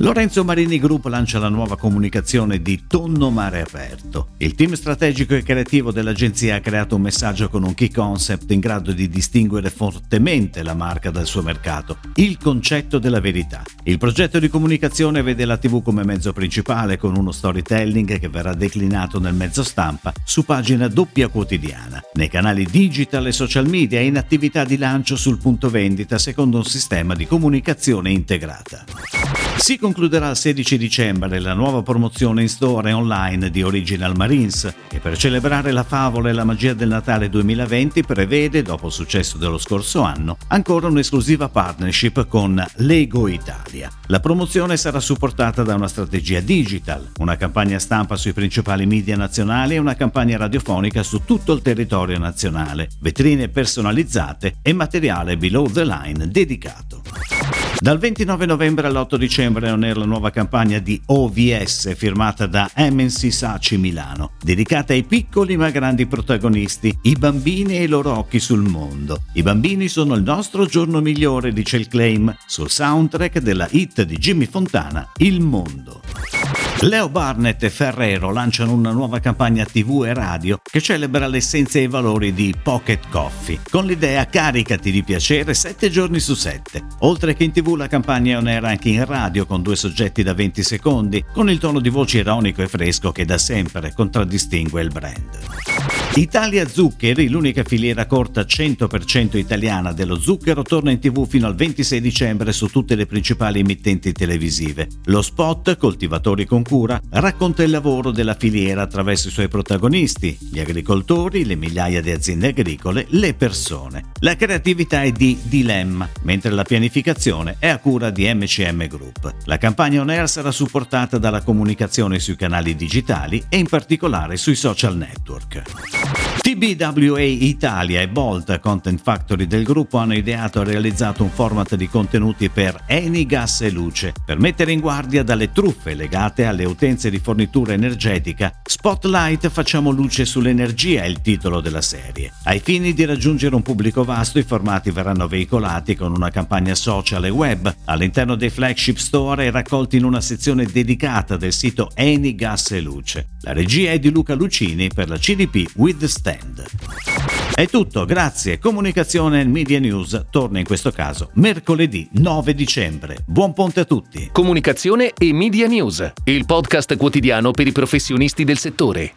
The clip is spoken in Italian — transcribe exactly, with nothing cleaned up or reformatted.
Lorenzo Marini Group lancia la nuova comunicazione di Tonno Mare Aperto. Il team strategico e creativo dell'agenzia ha creato un messaggio con un key concept in grado di distinguere fortemente la marca dal suo mercato, il concetto della verità. Il progetto di comunicazione vede la tivù come mezzo principale, con uno storytelling che verrà declinato nel mezzo stampa, su pagina doppia quotidiana, nei canali digital e social media e in attività di lancio sul punto vendita secondo un sistema di comunicazione integrata. Si concluderà il sedici dicembre la nuova promozione in store e online di Original Marines, che per celebrare la favola e la magia del Natale duemilaventi prevede, dopo il successo dello scorso anno, ancora un'esclusiva partnership con Lego Italia. La promozione sarà supportata da una strategia digital, una campagna stampa sui principali media nazionali e una campagna radiofonica su tutto il territorio nazionale, vetrine personalizzate e materiale below the line dedicato. Dal ventinove novembre all'otto dicembre on air la nuova campagna di O V S firmata da M and C Saatchi Milano, dedicata ai piccoli ma grandi protagonisti, i bambini e i loro occhi sul mondo. I bambini sono il nostro giorno migliore, dice il claim, sul soundtrack della hit di Jimmy Fontana, Il mondo. Leo Burnett e Ferrero lanciano una nuova campagna tivù e radio che celebra l'essenza e i valori di Pocket Coffee, con l'idea caricati di piacere sette giorni su sette. Oltre che in tivù, la campagna è on air anche in radio con due soggetti da venti secondi, con il tono di voce ironico e fresco che da sempre contraddistingue il brand. Italia Zuccheri, l'unica filiera corta cento per cento italiana dello zucchero, torna in tivù fino al ventisei dicembre su tutte le principali emittenti televisive. Lo spot, Coltivatori con cura, racconta il lavoro della filiera attraverso i suoi protagonisti, gli agricoltori, le migliaia di aziende agricole, le persone. La creatività è di Dilemma, mentre la pianificazione è a cura di M C M Group. La campagna on air sarà supportata dalla comunicazione sui canali digitali e in particolare sui social network. T B W A Italia e Bolt, content factory del gruppo, hanno ideato e realizzato un format di contenuti per Eni Gas e Luce per mettere in guardia dalle truffe legate alle utenze di fornitura energetica. Spotlight Facciamo Luce sull'energia è il titolo della serie. Ai fini di raggiungere un pubblico vasto, i formati verranno veicolati con una campagna social e web all'interno dei flagship store e raccolti in una sezione dedicata del sito Eni Gas e Luce. La regia è di Luca Lucini per la C D P With stand. È tutto, grazie. Comunicazione e Media News torna in questo caso mercoledì nove dicembre. Buon ponte a tutti. Comunicazione e Media News, il podcast quotidiano per i professionisti del settore.